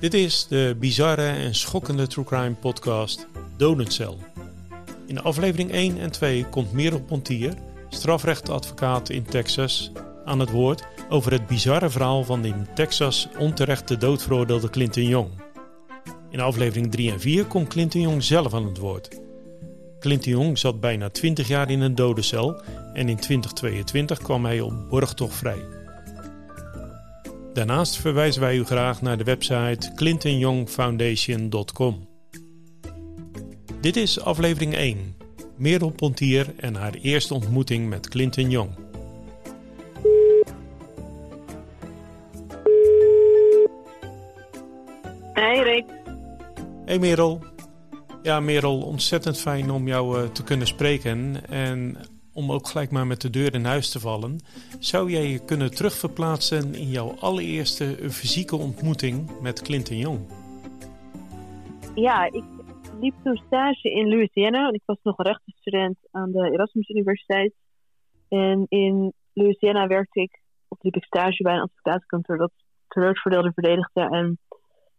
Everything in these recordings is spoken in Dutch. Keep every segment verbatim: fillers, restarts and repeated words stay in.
Dit is de bizarre en schokkende true crime podcast Dodencel. In aflevering één en twee komt Merel Pontier, strafrechtadvocaat in Texas, aan het woord over het bizarre verhaal van de in Texas onterecht te dood veroordeelde Clinton Young. In aflevering drie en vier komt Clinton Young zelf aan het woord. Clinton Young zat bijna twintig jaar in een dodencel en in twintig tweeëntwintig kwam hij op borgtocht vrij. Daarnaast verwijzen wij u graag naar de website clinton young foundation dot com. Dit is aflevering één, Merel Pontier en haar eerste ontmoeting met Clinton Young. Hey Rick. Hey Merel. Ja Merel, ontzettend fijn om jou uh, te kunnen spreken en om ook gelijk maar met de deur in huis te vallen. Zou jij je kunnen terugverplaatsen in jouw allereerste fysieke ontmoeting met Clinton Young? Ja, ik liep toen stage in Louisiana. Ik was nog een rechtenstudent aan de Erasmus Universiteit. En in Louisiana werkte ik, of liep ik stage bij een advocatenkantoor dat terreurveroordeelden verdedigde. En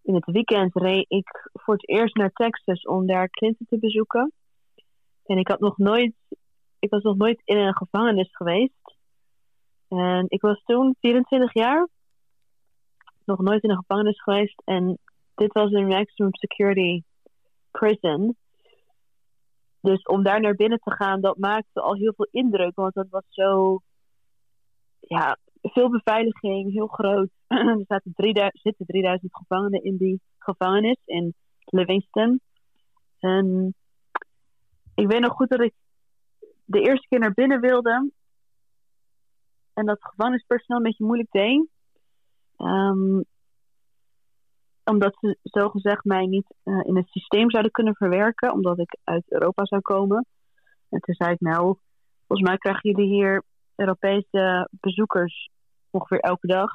in het weekend reed ik voor het eerst naar Texas om daar Clinton te bezoeken. En ik had nog nooit... Ik was nog nooit in een gevangenis geweest. En ik was toen vierentwintig jaar. Nog nooit in een gevangenis geweest. En dit was een maximum security prison. Dus om daar naar binnen te gaan, dat maakte al heel veel indruk. Want dat was zo... Ja, veel beveiliging, heel groot. er zaten drieduizend, zitten drieduizend gevangenen in die gevangenis in Livingston. En ik weet nog goed dat ik de eerste keer naar binnen wilde en dat gevangenispersoneel een beetje moeilijk deed. Um, omdat ze zogezegd mij niet uh, in het systeem zouden kunnen verwerken, omdat ik uit Europa zou komen. En toen zei ik, nou, volgens mij krijgen jullie hier Europese bezoekers ongeveer elke dag.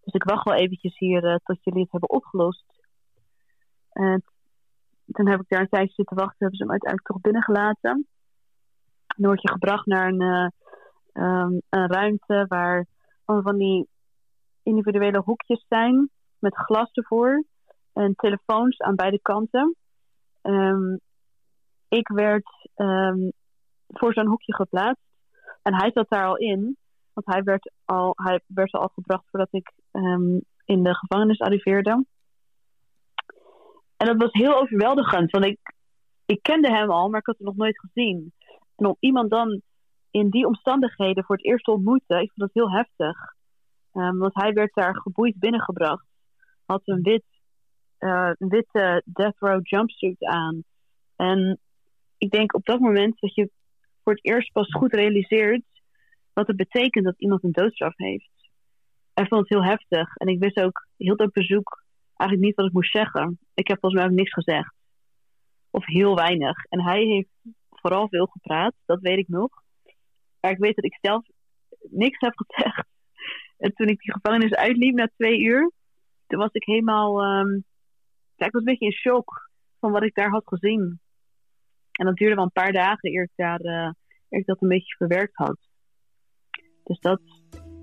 Dus ik wacht wel eventjes hier uh, tot jullie het hebben opgelost. En toen heb ik daar een tijdje zitten wachten, hebben ze me uiteindelijk toch binnengelaten. Dan word je gebracht naar een, uh, um, een ruimte waar van die individuele hoekjes zijn met glas ervoor en telefoons aan beide kanten. Um, ik werd um, voor zo'n hoekje geplaatst en hij zat daar al in, want hij werd al, hij werd al gebracht voordat ik um, in de gevangenis arriveerde. En dat was heel overweldigend, want ik, ik kende hem al, maar ik had hem nog nooit gezien. En om iemand dan in die omstandigheden voor het eerst te ontmoeten, ik vond dat heel heftig. Um, want hij werd daar geboeid binnengebracht. Had een, wit, uh, een witte death row jumpsuit aan. En ik denk op dat moment dat je voor het eerst pas goed realiseert wat het betekent dat iemand een doodstraf heeft. Hij vond het heel heftig. En ik wist ook heel dat bezoek eigenlijk niet wat ik moest zeggen. Ik heb volgens mij ook niks gezegd. Of heel weinig. En hij heeft vooral veel gepraat, dat weet ik nog. Maar ik weet dat ik zelf niks heb gezegd. En toen ik die gevangenis uitliep na twee uur, toen was ik helemaal... Um, ja, ik was een beetje in shock van wat ik daar had gezien. En dat duurde wel een paar dagen eer ik, daar, uh, eer ik dat een beetje verwerkt had. Dus dat,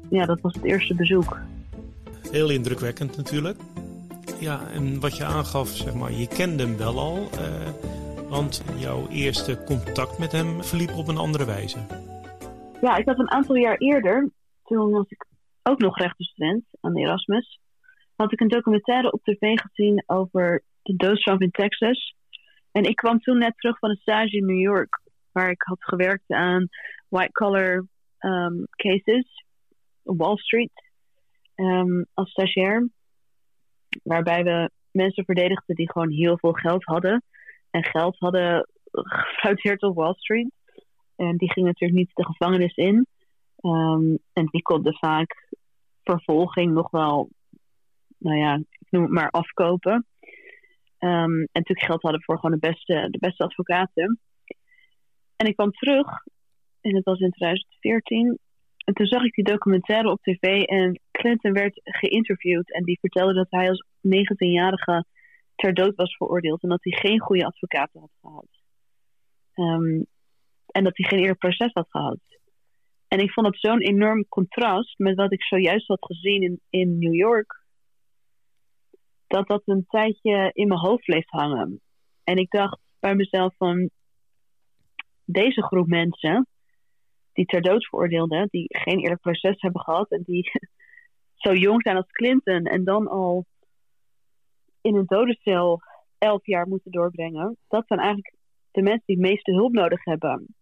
ja, dat was het eerste bezoek. Heel indrukwekkend natuurlijk. Ja, en wat je aangaf, zeg maar, je kende hem wel al... Uh... Want jouw eerste contact met hem verliep op een andere wijze. Ja, ik had een aantal jaar eerder, toen was ik ook nog rechtenstudent aan de Erasmus, had ik een documentaire op tv gezien over de doodstraf in Texas. En ik kwam toen net terug van een stage in New York, waar ik had gewerkt aan white-collar um, cases op Wall Street um, als stagiair. Waarbij we mensen verdedigden die gewoon heel veel geld hadden. En geld hadden gefraudeerd op Wall Street. En die gingen natuurlijk niet de gevangenis in. Um, en die konden vaak vervolging nog wel, nou ja, ik noem het maar afkopen. Um, en natuurlijk geld hadden voor gewoon de beste, de beste advocaten. En ik kwam terug, en dat was in twintig veertien. En toen zag ik die documentaire op tv. En Clinton werd geïnterviewd. En die vertelde dat hij als negentienjarige... ter dood was veroordeeld en dat hij geen goede advocaat had gehad. Um, en dat hij geen eerlijk proces had gehad. En ik vond dat zo'n enorm contrast met wat ik zojuist had gezien in, in New York. dat dat een tijdje in mijn hoofd bleef hangen. En ik dacht bij mezelf van, deze groep mensen die ter dood veroordeelden, die geen eerlijk proces hebben gehad en die zo jong zijn als Clinton en dan al in een dodencel elf jaar moeten doorbrengen, dat zijn eigenlijk de mensen die het meeste hulp nodig hebben.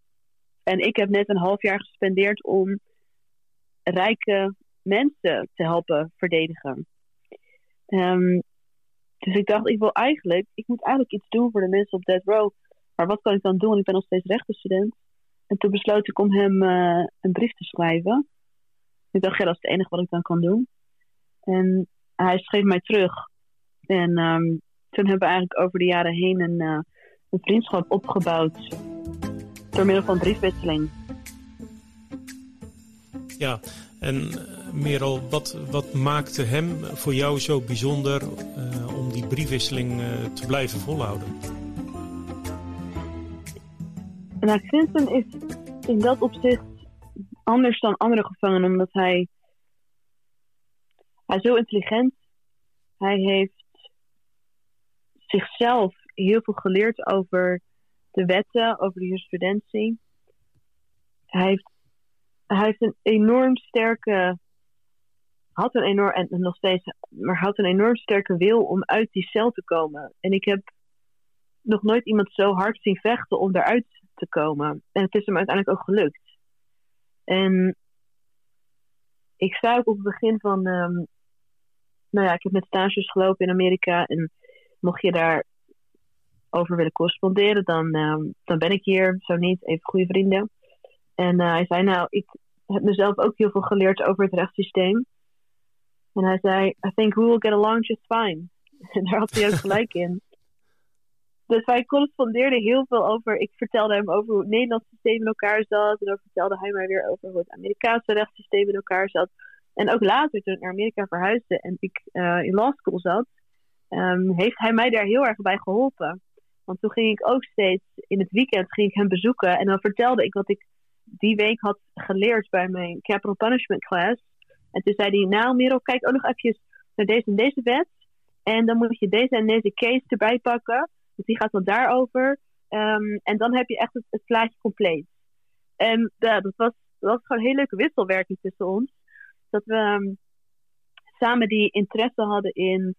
En ik heb net een half jaar gespendeerd om rijke mensen te helpen verdedigen. Um, dus ik dacht, ik wil eigenlijk, ik moet eigenlijk iets doen voor de mensen op death row. Maar wat kan ik dan doen? Ik ben nog steeds rechtenstudent. En toen besloot ik om hem uh, een brief te schrijven. Ik dacht, ja, dat is het enige wat ik dan kan doen. En hij schreef mij terug. En um, toen hebben we eigenlijk over de jaren heen een, uh, een vriendschap opgebouwd. Door middel van briefwisseling. Ja, en Merel, wat, wat maakte hem voor jou zo bijzonder uh, om die briefwisseling uh, te blijven volhouden? Nou, Clinton is in dat opzicht anders dan andere gevangenen, omdat hij, hij is heel intelligent. Hij heeft zichzelf heel veel geleerd over de wetten, over de jurisprudentie. Hij heeft, hij heeft een enorm sterke, had een enorm, en nog steeds, maar had een enorm sterke wil om uit die cel te komen. En ik heb nog nooit iemand zo hard zien vechten om daaruit te komen. En het is hem uiteindelijk ook gelukt. En ik zei ook op het begin van, um, nou ja, ik heb met stages gelopen in Amerika en mocht je daar over willen corresponderen, dan, um, dan ben ik hier, zo niet, even goede vrienden. En uh, hij zei, nou, ik heb mezelf ook heel veel geleerd over het rechtssysteem. En hij zei, I think we will get along just fine. En daar had hij ook gelijk in. Dus wij correspondeerden heel veel over. Ik vertelde hem over hoe het Nederlandse systeem in elkaar zat. En dan vertelde hij mij weer over hoe het Amerikaanse rechtssysteem in elkaar zat. En ook later, toen ik naar Amerika verhuisde en ik uh, in law school zat, um, heeft hij mij daar heel erg bij geholpen. Want toen ging ik ook steeds, in het weekend ging ik hem bezoeken. En dan vertelde ik wat ik die week had geleerd bij mijn capital punishment class. En toen zei hij, nou Merel, kijk ook nog even naar deze en deze wet. En dan moet je deze en deze case erbij pakken. Dus die gaat dan daarover. Um, en dan heb je echt het, het plaatje compleet. En ja, dat, was, dat was gewoon een hele leuke wisselwerking tussen ons. Dat we um, samen die interesse hadden in,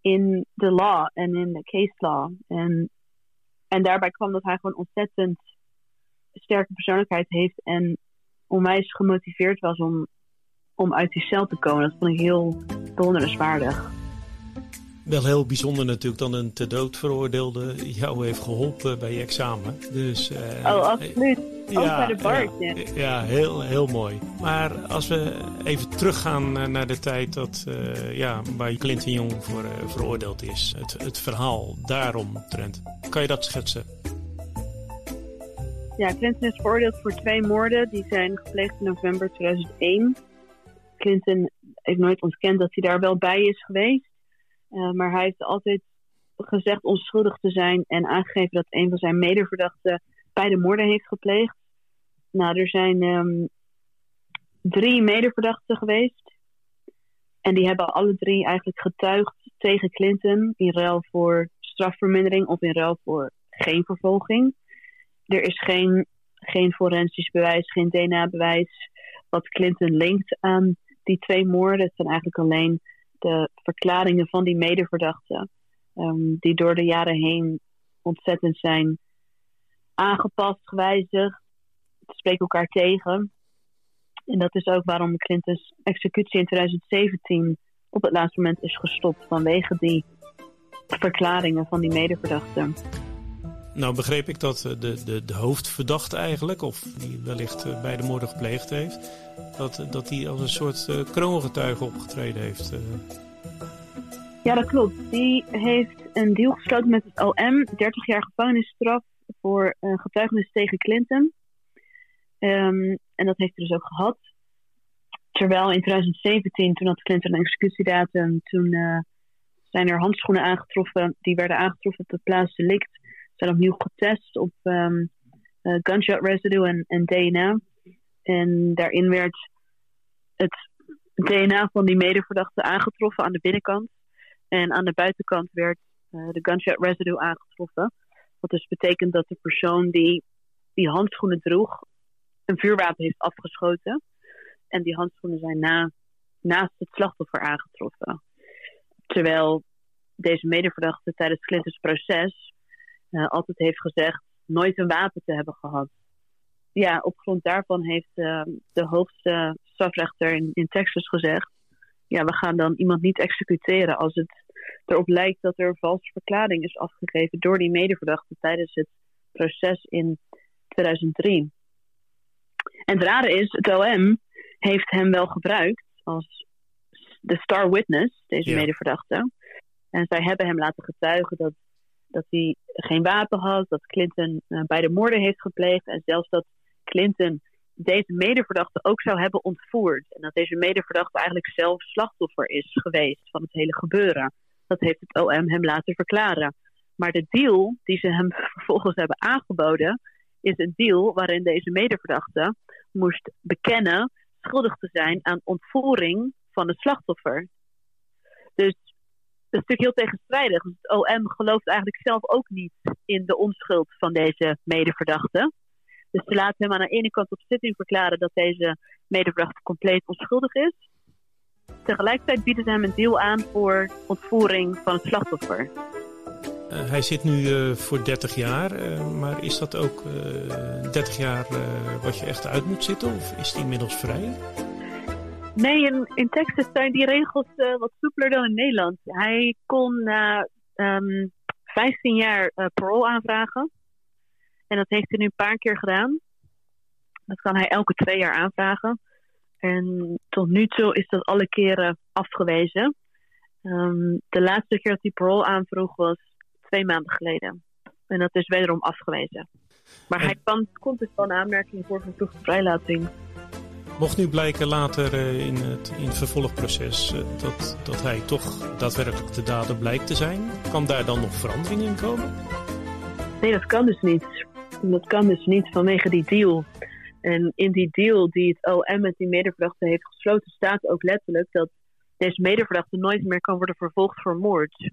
in de law en in de case law. En, en daarbij kwam dat hij gewoon ontzettend sterke persoonlijkheid heeft. En onwijs gemotiveerd was om, om uit die cel te komen. Dat vond ik heel bewonderenswaardig. Wel heel bijzonder natuurlijk dat een ter dood veroordeelde jou heeft geholpen bij je examen. Dus, uh, oh, absoluut. Ook ja, bij de bar. Ja, ja, heel, heel mooi. Maar als we even teruggaan naar de tijd dat, uh, ja, waar Clinton Young voor uh, veroordeeld is. Het, het verhaal daarom, Trent. Kan je dat schetsen? Ja, Clinton is veroordeeld voor twee moorden. Die zijn gepleegd in november tweeduizend één. Clinton heeft nooit ontkend dat hij daar wel bij is geweest. Uh, maar hij heeft altijd gezegd onschuldig te zijn en aangegeven dat een van zijn medeverdachten beide moorden heeft gepleegd. Nou, er zijn um, drie medeverdachten geweest. En die hebben alle drie eigenlijk getuigd tegen Clinton in ruil voor strafvermindering of in ruil voor geen vervolging. Er is geen, geen forensisch bewijs, geen D N A-bewijs wat Clinton linkt aan die twee moorden. Het zijn eigenlijk alleen de verklaringen van die medeverdachten, um, die door de jaren heen ontzettend zijn aangepast, gewijzigd, spreken elkaar tegen. En dat is ook waarom Clintons executie in tweeduizend zeventien op het laatste moment is gestopt, vanwege die verklaringen van die medeverdachten. Nou begreep ik dat de, de, de hoofdverdachte eigenlijk, of die wellicht bij de moorden gepleegd heeft, dat, dat die als een soort uh, kroongetuige opgetreden heeft. Uh. Ja, dat klopt. Die heeft een deal gesloten met het O M, dertig jaar gevangenisstraf voor uh, getuigenis tegen Clinton. Um, en dat heeft hij dus ook gehad. Terwijl in tweeduizend zeventien, toen had Clinton een executiedatum, toen uh, zijn er handschoenen aangetroffen, die werden aangetroffen op het plaatsdelict. Zijn opnieuw getest op um, uh, gunshot residue en, en D N A. En daarin werd het D N A van die medeverdachte aangetroffen aan de binnenkant. En aan de buitenkant werd uh, de gunshot residue aangetroffen. Wat dus betekent dat de persoon die die handschoenen droeg een vuurwapen heeft afgeschoten. En die handschoenen zijn na, naast het slachtoffer aangetroffen. Terwijl deze medeverdachte tijdens Clintons proces uh, altijd heeft gezegd nooit een wapen te hebben gehad. Ja, op grond daarvan heeft uh, de hoogste strafrechter in, in Texas gezegd... ja, we gaan dan iemand niet executeren als het erop lijkt dat er een valse verklaring is afgegeven door die medeverdachte tijdens het proces in tweeduizend drie. En het rare is, het O M heeft hem wel gebruikt als de star witness, deze ja. medeverdachte. En zij hebben hem laten getuigen dat, dat hij geen wapen had, dat Clinton uh, beide moorden heeft gepleegd en zelfs dat Clinton deze medeverdachte ook zou hebben ontvoerd. En dat deze medeverdachte eigenlijk zelf slachtoffer is geweest van het hele gebeuren. Dat heeft het O M hem laten verklaren. Maar de deal die ze hem vervolgens hebben aangeboden is een deal waarin deze medeverdachte moest bekennen schuldig te zijn aan ontvoering van het slachtoffer. Dus dat is natuurlijk heel tegenstrijdig. Het O M gelooft eigenlijk zelf ook niet in de onschuld van deze medeverdachte. Dus ze laten hem aan de ene kant op zitting verklaren dat deze medeverdachte compleet onschuldig is. Tegelijkertijd bieden ze hem een deal aan voor ontvoering van het slachtoffer. Uh, hij zit nu uh, voor dertig jaar, uh, maar is dat ook uh, dertig jaar uh, wat je echt uit moet zitten of is die inmiddels vrij? Nee, in, in Texas zijn die regels uh, wat soepeler dan in Nederland. Hij kon na uh, um, vijftien jaar uh, parole aanvragen. En dat heeft hij nu een paar keer gedaan. Dat kan hij elke twee jaar aanvragen. En tot nu toe is dat alle keren afgewezen. Um, de laatste keer dat hij parole aanvroeg was twee maanden geleden. En dat is wederom afgewezen. Maar en... hij kan, komt dus wel een aanmerking voor vervroegde vrijlating. Mocht nu blijken later uh, in, het, in het vervolgproces uh, dat, dat hij toch daadwerkelijk de dader blijkt te zijn, kan daar dan nog verandering in komen? Nee, dat kan dus niet. Dat kan dus niet vanwege die deal. En in die deal die het O M met die medeverdachte heeft gesloten, staat ook letterlijk dat deze medeverdachte nooit meer kan worden vervolgd voor moord.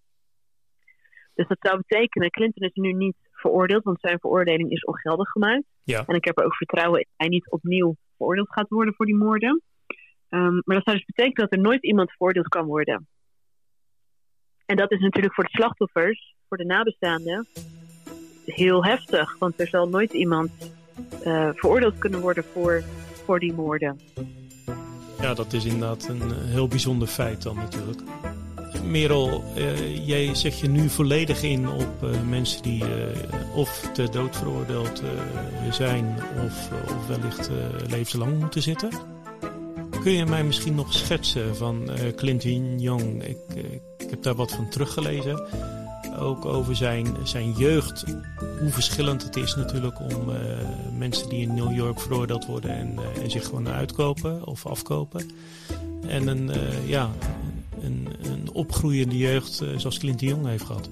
Dus dat zou betekenen, Clinton is nu niet veroordeeld, want zijn veroordeling is ongeldig gemaakt. Ja. En ik heb er ook vertrouwen in dat hij niet opnieuw veroordeeld gaat worden voor die moorden. Um, maar dat zou dus betekenen dat er nooit iemand veroordeeld kan worden. En dat is natuurlijk voor de slachtoffers, voor de nabestaanden, heel heftig, want er zal nooit iemand uh, veroordeeld kunnen worden voor, voor die moorden. Ja, dat is inderdaad een heel bijzonder feit dan natuurlijk. Merel, uh, jij zet je nu volledig in op uh, mensen die uh, of ter dood veroordeeld uh, zijn of, uh, of wellicht uh, levenslang moeten zitten. Kun je mij misschien nog schetsen van uh, Clinton Young? Ik, uh, ik heb daar wat van teruggelezen. Ook over zijn, zijn jeugd, hoe verschillend het is natuurlijk om uh, mensen die in New York veroordeeld worden en, uh, en zich gewoon uitkopen of afkopen. En een, uh, ja, een, een opgroeiende jeugd uh, zoals Clinton Young heeft gehad.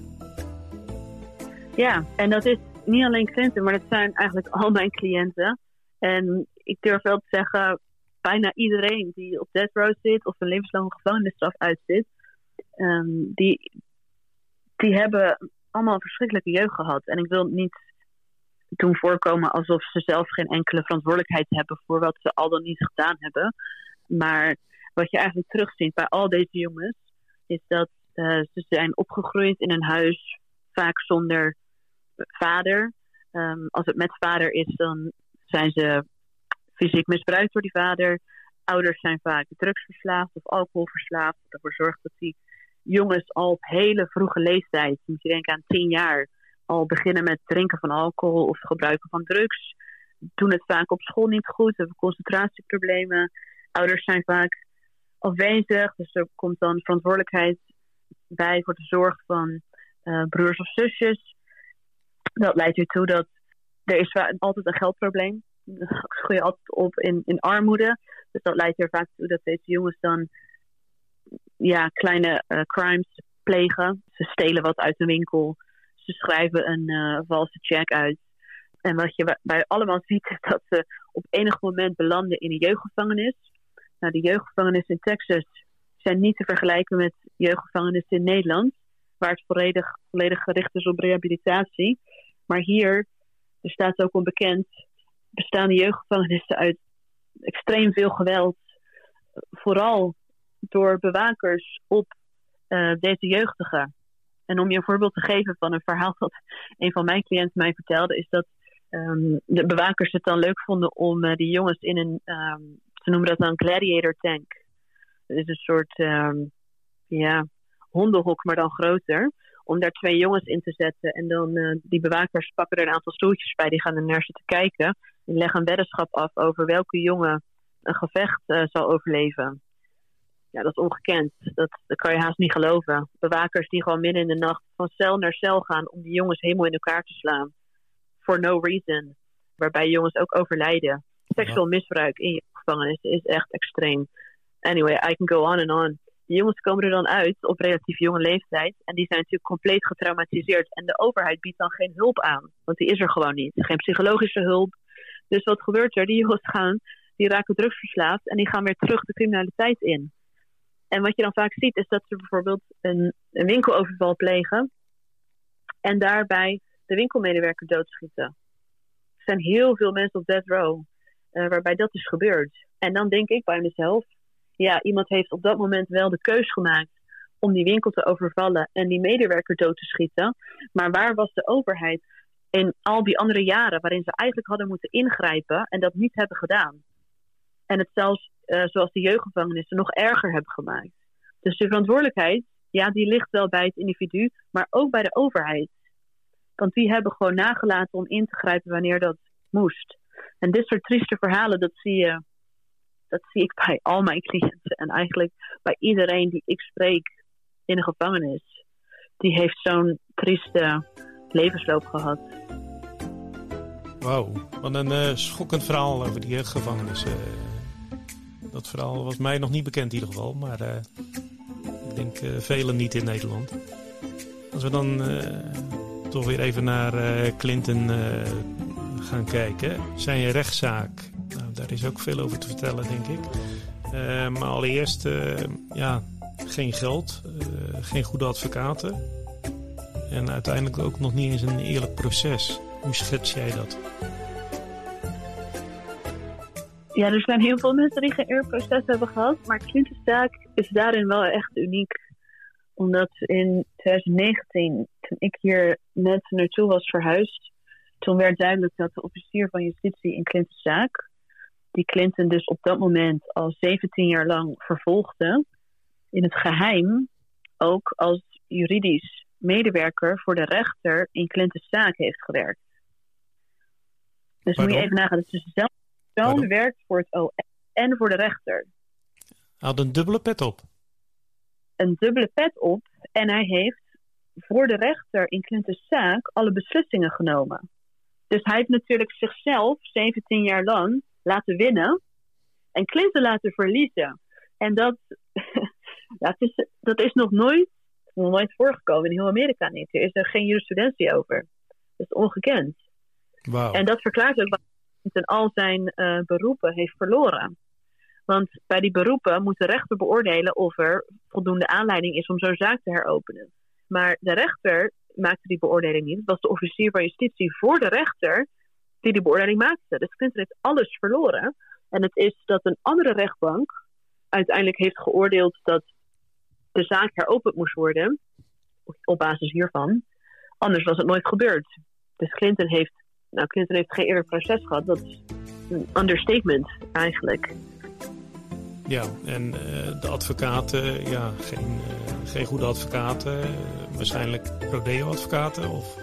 Ja, en dat is niet alleen Clinton, maar dat zijn eigenlijk al mijn cliënten. En ik durf wel te zeggen, bijna iedereen die op death row zit of een levenslange gevangenisstraf uitzit, um, die... die hebben allemaal een verschrikkelijke jeugd gehad. En ik wil niet doen voorkomen alsof ze zelf geen enkele verantwoordelijkheid hebben voor wat ze al dan niet gedaan hebben. Maar wat je eigenlijk terugziet bij al deze jongens is dat uh, ze zijn opgegroeid in een huis, vaak zonder vader. Um, als het met vader is, dan zijn ze fysiek misbruikt door die vader. Ouders zijn vaak drugsverslaafd of alcoholverslaafd. Dat ervoor zorgt dat die jongens al op hele vroege leeftijd, moet je denken aan tien jaar, al beginnen met drinken van alcohol of gebruiken van drugs. Doen het vaak op school niet goed, hebben concentratieproblemen. Ouders zijn vaak afwezig, dus er komt dan verantwoordelijkheid bij voor de zorg van uh, broers of zusjes. Dat leidt ertoe dat er is altijd een geldprobleem. Daar groei je altijd op in, in armoede. Dus dat leidt er vaak toe dat deze jongens dan ja, kleine uh, crimes plegen. Ze stelen wat uit de winkel. Ze schrijven een uh, valse check uit. En wat je bij allemaal ziet is dat ze op enig moment belanden in een jeugdgevangenis. Nou, de jeugdgevangenis in Texas zijn niet te vergelijken met jeugdgevangenissen in Nederland, waar het volledig, volledig gericht is op rehabilitatie. Maar hier, er staat ook onbekend, bestaan de jeugdgevangenissen uit extreem veel geweld. Vooral door bewakers op uh, deze jeugdigen. En om je een voorbeeld te geven van een verhaal dat een van mijn cliënten mij vertelde, is dat um, de bewakers het dan leuk vonden om uh, die jongens in een, um, ze noemen dat dan een gladiator tank. Dat is een soort um, ja, hondenhok, maar dan groter. Om daar twee jongens in te zetten. En dan uh, die bewakers pakken er een aantal stoeltjes bij. Die gaan er naar zitten kijken. Die leggen een weddenschap af over welke jongen een gevecht uh, zal overleven. Ja, dat is ongekend. Dat, dat kan je haast niet geloven. Bewakers die gewoon midden in de nacht van cel naar cel gaan om die jongens helemaal in elkaar te slaan. For no reason. Waarbij jongens ook overlijden. Seksueel misbruik in je gevangenis is echt extreem. Anyway, I can go on and on. Die jongens komen er dan uit op relatief jonge leeftijd. En die zijn natuurlijk compleet getraumatiseerd. En de overheid biedt dan geen hulp aan. Want die is er gewoon niet. Geen psychologische hulp. Dus wat gebeurt er? Die jongens gaan, die raken drugsverslaafd. En die gaan weer terug de criminaliteit in. En wat je dan vaak ziet is dat ze bijvoorbeeld een, een winkeloverval plegen. En daarbij de winkelmedewerker doodschieten. Er zijn heel veel mensen op death row. Uh, waarbij dat is gebeurd. En dan denk ik bij mezelf. Ja, iemand heeft op dat moment wel de keus gemaakt om die winkel te overvallen en die medewerker dood te schieten. Maar waar was de overheid in al die andere jaren waarin ze eigenlijk hadden moeten ingrijpen en dat niet hebben gedaan? En het zelfs, uh, zoals de jeugdgevangenissen, nog erger hebben gemaakt. Dus de verantwoordelijkheid, ja, die ligt wel bij het individu, maar ook bij de overheid. Want die hebben gewoon nagelaten om in te grijpen wanneer dat moest. En dit soort trieste verhalen, dat zie je... Dat zie ik bij al mijn cliënten en eigenlijk bij iedereen die ik spreek in de gevangenis. Die heeft zo'n trieste levensloop gehad. Wauw, wat een uh, schokkend verhaal over die gevangenis. Uh, dat verhaal was mij nog niet bekend in ieder geval, maar uh, ik denk uh, velen niet in Nederland. Als we dan uh, toch weer even naar uh, Clinton uh, gaan kijken, zijn rechtszaak... Daar is ook veel over te vertellen, denk ik. Uh, maar allereerst, uh, ja, geen geld, uh, geen goede advocaten. En uiteindelijk ook nog niet eens een eerlijk proces. Hoe schets jij dat? Ja, er zijn heel veel mensen die geen eerlijk proces hebben gehad. Maar Clinton's zaak is daarin wel echt uniek. Omdat in twintig negentien, toen ik hier net naartoe was verhuisd... toen werd duidelijk dat de officier van justitie in Clinton's zaak... die Clinton dus op dat moment al zeventien jaar lang vervolgde... in het geheim ook als juridisch medewerker voor de rechter in Clinton's zaak heeft gewerkt. Dus Pardon? Moet je even nagaan dat ze zelf persoon werkt voor het O M en voor de rechter. Hij had een dubbele pet op. Een dubbele pet op en hij heeft voor de rechter in Clinton's zaak alle beslissingen genomen. Dus hij heeft natuurlijk zichzelf zeventien jaar lang... laten winnen en Clinton laten verliezen. En dat, dat, is, dat is nog nooit, nog nooit voorgekomen in heel Amerika niet. Er is er geen jurisprudentie over. Dat is ongekend. Wow. En dat verklaart ook waarom Clinton al zijn uh, beroepen heeft verloren. Want bij die beroepen moet de rechter beoordelen of er voldoende aanleiding is om zo'n zaak te heropenen. Maar de rechter maakte die beoordeling niet. Het was de officier van justitie voor de rechter... die die beoordeling maakte. Dus Clinton heeft alles verloren. En het is dat een andere rechtbank uiteindelijk heeft geoordeeld dat de zaak heropend moest worden, op basis hiervan. Anders was het nooit gebeurd. Dus Clinton heeft, nou, Clinton heeft geen eerlijk proces gehad. Dat is een understatement eigenlijk. Ja, en uh, de advocaten, ja, geen, uh, geen goede advocaten. Uh, waarschijnlijk rodeo-advocaten. Of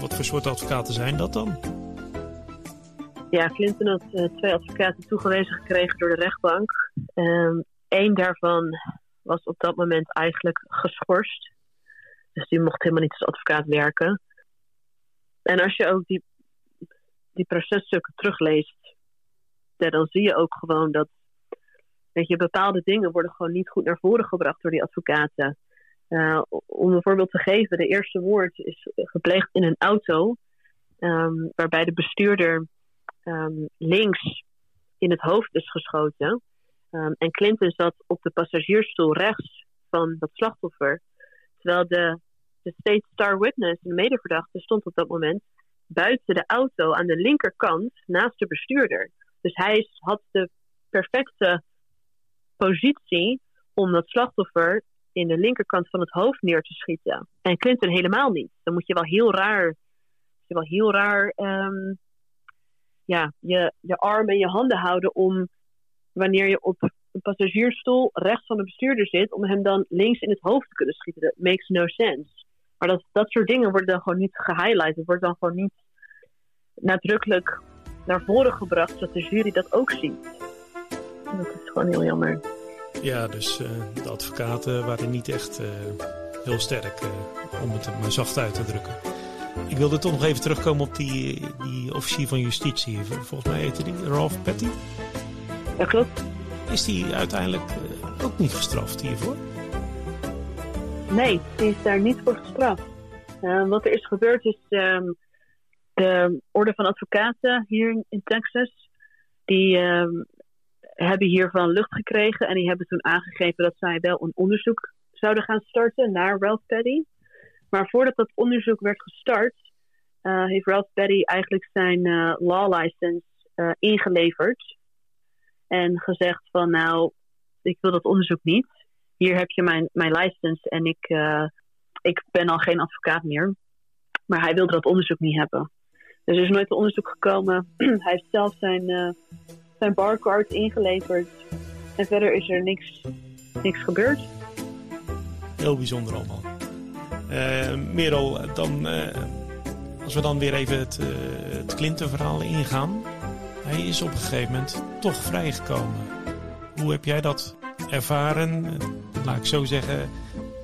wat voor soort advocaten zijn dat dan? Ja, Clinton had uh, twee advocaten toegewezen gekregen door de rechtbank. Um, Eén daarvan was op dat moment eigenlijk geschorst. Dus die mocht helemaal niet als advocaat werken. En als je ook die, die processtukken terugleest... Ja, dan zie je ook gewoon dat... Weet je, bepaalde dingen worden gewoon niet goed naar voren gebracht door die advocaten. Uh, om een voorbeeld te geven, de eerste moord is gepleegd in een auto... Um, waarbij de bestuurder... Um, links in het hoofd is geschoten. Um, en Clinton zat op de passagiersstoel rechts van dat slachtoffer. Terwijl de, de state star witness, de medeverdachte, stond op dat moment buiten de auto aan de linkerkant naast de bestuurder. Dus hij had de perfecte positie om dat slachtoffer in de linkerkant van het hoofd neer te schieten. En Clinton helemaal niet. Dan moet je wel heel raar, moet je wel heel raar um, ja, je, je armen en je handen houden om, wanneer je op een passagiersstoel rechts van de bestuurder zit, om hem dan links in het hoofd te kunnen schieten. Dat makes no sense. Maar dat, dat soort dingen worden dan gewoon niet gehighlight. Het wordt dan gewoon niet nadrukkelijk naar voren gebracht, zodat de jury dat ook ziet. En dat is gewoon heel jammer. Ja, dus uh, de advocaten waren niet echt uh, heel sterk, uh, om het maar zacht uit te drukken. Ik wilde toch nog even terugkomen op die, die officier van justitie. Volgens mij heette die Ralph Petty. Ja, klopt. Is die uiteindelijk uh, ook niet gestraft hiervoor? Nee, die is daar niet voor gestraft. Uh, wat er is gebeurd is, um, de Orde van Advocaten hier in Texas, die um, hebben hiervan lucht gekregen en die hebben toen aangegeven dat zij wel een onderzoek zouden gaan starten naar Ralph Petty. Maar voordat dat onderzoek werd gestart, uh, heeft Ralph Petty eigenlijk zijn uh, law license uh, ingeleverd. En gezegd van, nou, ik wil dat onderzoek niet. Hier heb je mijn, mijn license en ik, uh, ik ben al geen advocaat meer. Maar hij wilde dat onderzoek niet hebben. Dus er is nooit een onderzoek gekomen. Hij heeft zelf zijn, uh, zijn barcard ingeleverd. En verder is er niks, niks gebeurd. Heel bijzonder allemaal. Uh, Merel, dan, uh, als we dan weer even het, uh, het Clinton-verhaal ingaan. Hij is op een gegeven moment toch vrijgekomen. Hoe heb jij dat ervaren? Laat ik zo zeggen,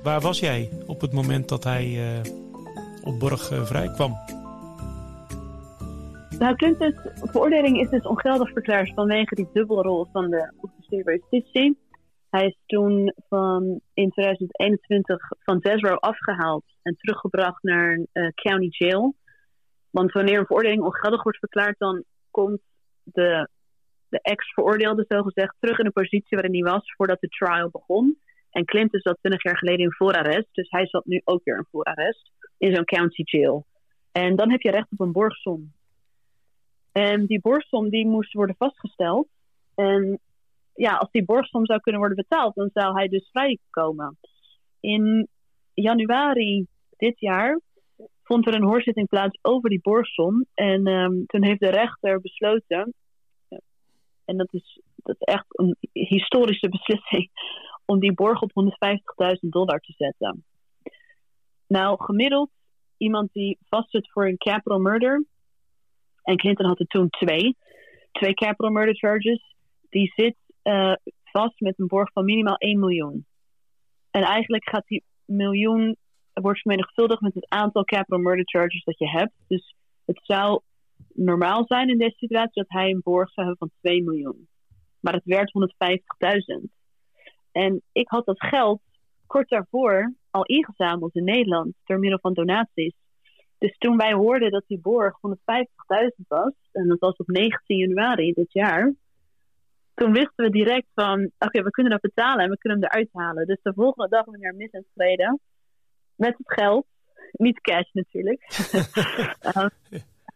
waar was jij op het moment dat hij uh, op borg uh, vrij kwam? Nou, Clinton's veroordeling is dus ongeldig verklaard vanwege die dubbelrol van de officier van justitie. Hij is toen van in tweeduizend eenentwintig van Devereaux afgehaald en teruggebracht naar een uh, county jail. Want wanneer een veroordeling ongeldig wordt verklaard, dan komt De, de ex-veroordeelde, zogezegd, terug in de positie waarin hij was voordat de trial begon. En Clinton zat twintig jaar geleden in voorarrest, dus hij zat nu ook weer in voorarrest in zo'n county jail. En dan heb je recht op een borgsom. En die borgsom die moest worden vastgesteld. En ja, als die borgsom zou kunnen worden betaald, dan zou hij dus vrijkomen. In januari dit jaar vond er een hoorzitting plaats over die borgsom. En um, toen heeft de rechter besloten, en dat is, dat is echt een historische beslissing, om die borg op honderdvijftigduizend dollar te zetten. Nou, gemiddeld, iemand die vastzit voor een capital murder, en Clinton had er toen twee, twee capital murder charges, die zit uh, vast met een borg van minimaal één miljoen. En eigenlijk gaat die miljoen wordt vermenigvuldigd met het aantal capital murder charges dat je hebt. Dus het zou normaal zijn in deze situatie dat hij een borg zou hebben van twee miljoen. Maar het werd honderdvijftigduizend. En ik had dat geld kort daarvoor al ingezameld in Nederland door middel van donaties. Dus toen wij hoorden dat die borg honderdvijftigduizend was, en dat was op negentien januari dit jaar, toen wisten we direct van, oké, okay, we kunnen dat betalen en we kunnen hem eruit halen. Dus de volgende dag ben ik naar Midland gereden. Met het geld. Niet cash natuurlijk. um,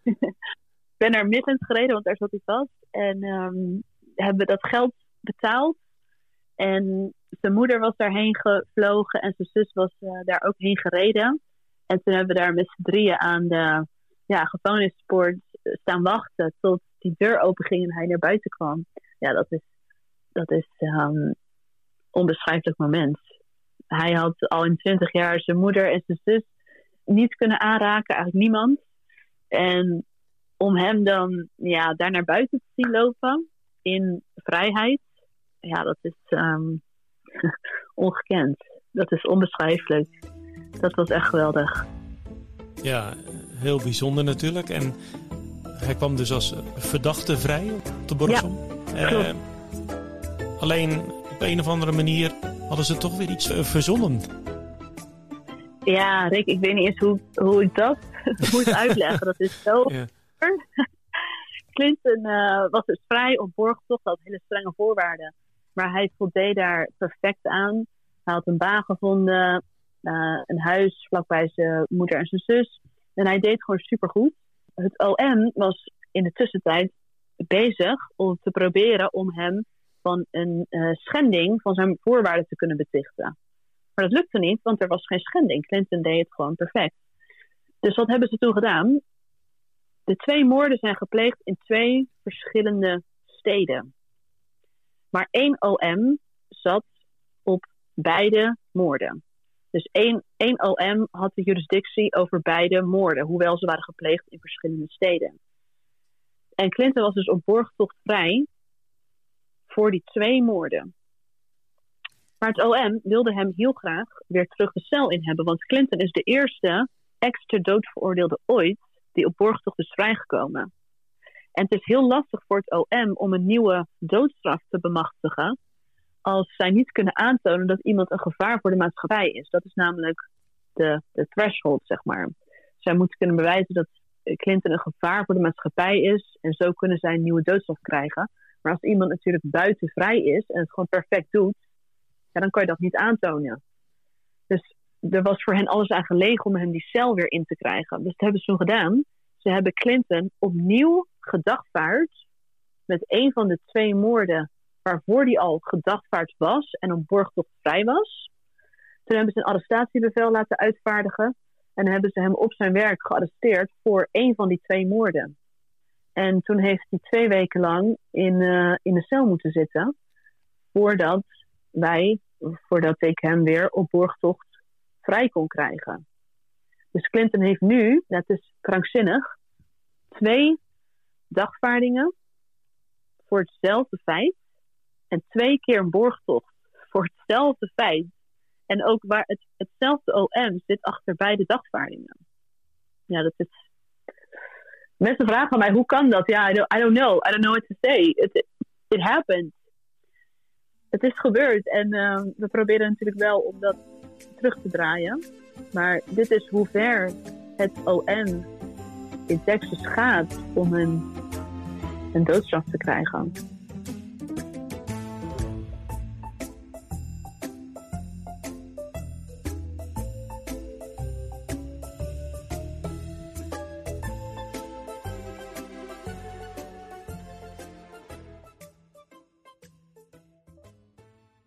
ik ben naar Midland gereden, want daar zat hij vast. En um, hebben dat geld betaald. En zijn moeder was daarheen gevlogen en zijn zus was uh, daar ook heen gereden. En toen hebben we daar met z'n drieën aan de ja, gevangenispoort staan wachten tot die deur open ging en hij naar buiten kwam. Ja, dat is dat is um, onbeschrijfelijk moment. Hij had al in twintig jaar zijn moeder en zijn zus niet kunnen aanraken, eigenlijk niemand. En om hem dan ja, daar naar buiten te zien lopen, in vrijheid, ja, dat is um, ongekend. Dat is onbeschrijfelijk. Dat was echt geweldig. Ja, heel bijzonder natuurlijk. En hij kwam dus als verdachte vrij op de borgsom. Ja, klopt. Uh, alleen op een of andere manier hadden ze toch weer iets uh, verzonnen. Ja, Rick, ik weet niet eens hoe, hoe ik dat moet uitleggen. Dat is zo. Ja. Clinton uh, was dus vrij op borgtocht, had hele strenge voorwaarden. Maar hij voldeed daar perfect aan. Hij had een baan gevonden, uh, een huis vlakbij zijn moeder en zijn zus. En hij deed gewoon supergoed. Het O M was in de tussentijd bezig om te proberen om hem van een uh, schending van zijn voorwaarden te kunnen betichten. Maar dat lukte niet, want er was geen schending. Clinton deed het gewoon perfect. Dus wat hebben ze toen gedaan? De twee moorden zijn gepleegd in twee verschillende steden. Maar één O M zat op beide moorden. Dus één, één O M had de jurisdictie over beide moorden, hoewel ze waren gepleegd in verschillende steden. En Clinton was dus op borgtocht vrij voor die twee moorden. Maar het O M wilde hem heel graag weer terug de cel in hebben. Want Clinton is de eerste ex-ter dood veroordeelde ooit die op borgtocht is vrijgekomen. En het is heel lastig voor het O M om een nieuwe doodstraf te bemachtigen als zij niet kunnen aantonen dat iemand een gevaar voor de maatschappij is. Dat is namelijk de, de threshold, zeg maar. Zij moeten kunnen bewijzen dat Clinton een gevaar voor de maatschappij is en zo kunnen zij een nieuwe doodstraf krijgen. Maar als iemand natuurlijk buiten vrij is en het gewoon perfect doet, ja, dan kan je dat niet aantonen. Dus er was voor hen alles aan gelegen om hem die cel weer in te krijgen. Dus dat hebben ze toen gedaan. Ze hebben Clinton opnieuw gedagvaard met een van de twee moorden waarvoor hij al gedagvaard was en op borgtocht vrij was. Toen hebben ze een arrestatiebevel laten uitvaardigen en hebben ze hem op zijn werk gearresteerd voor een van die twee moorden. En toen heeft hij twee weken lang in, uh, in de cel moeten zitten voordat wij, voordat ik hem weer op borgtocht vrij kon krijgen. Dus Clinton heeft nu, dat is krankzinnig, twee dagvaardingen voor hetzelfde feit en twee keer een borgtocht voor hetzelfde feit. En ook waar het, hetzelfde O M zit achter beide dagvaardingen. Ja, dat is... Mensen vragen mij, hoe kan dat? Ja, I don't, I don't know. I don't know what to say. It, it happened. Het is gebeurd. En uh, we proberen natuurlijk wel om dat terug te draaien. Maar dit is hoe ver het O M in Texas gaat om een, een doodstraf te krijgen.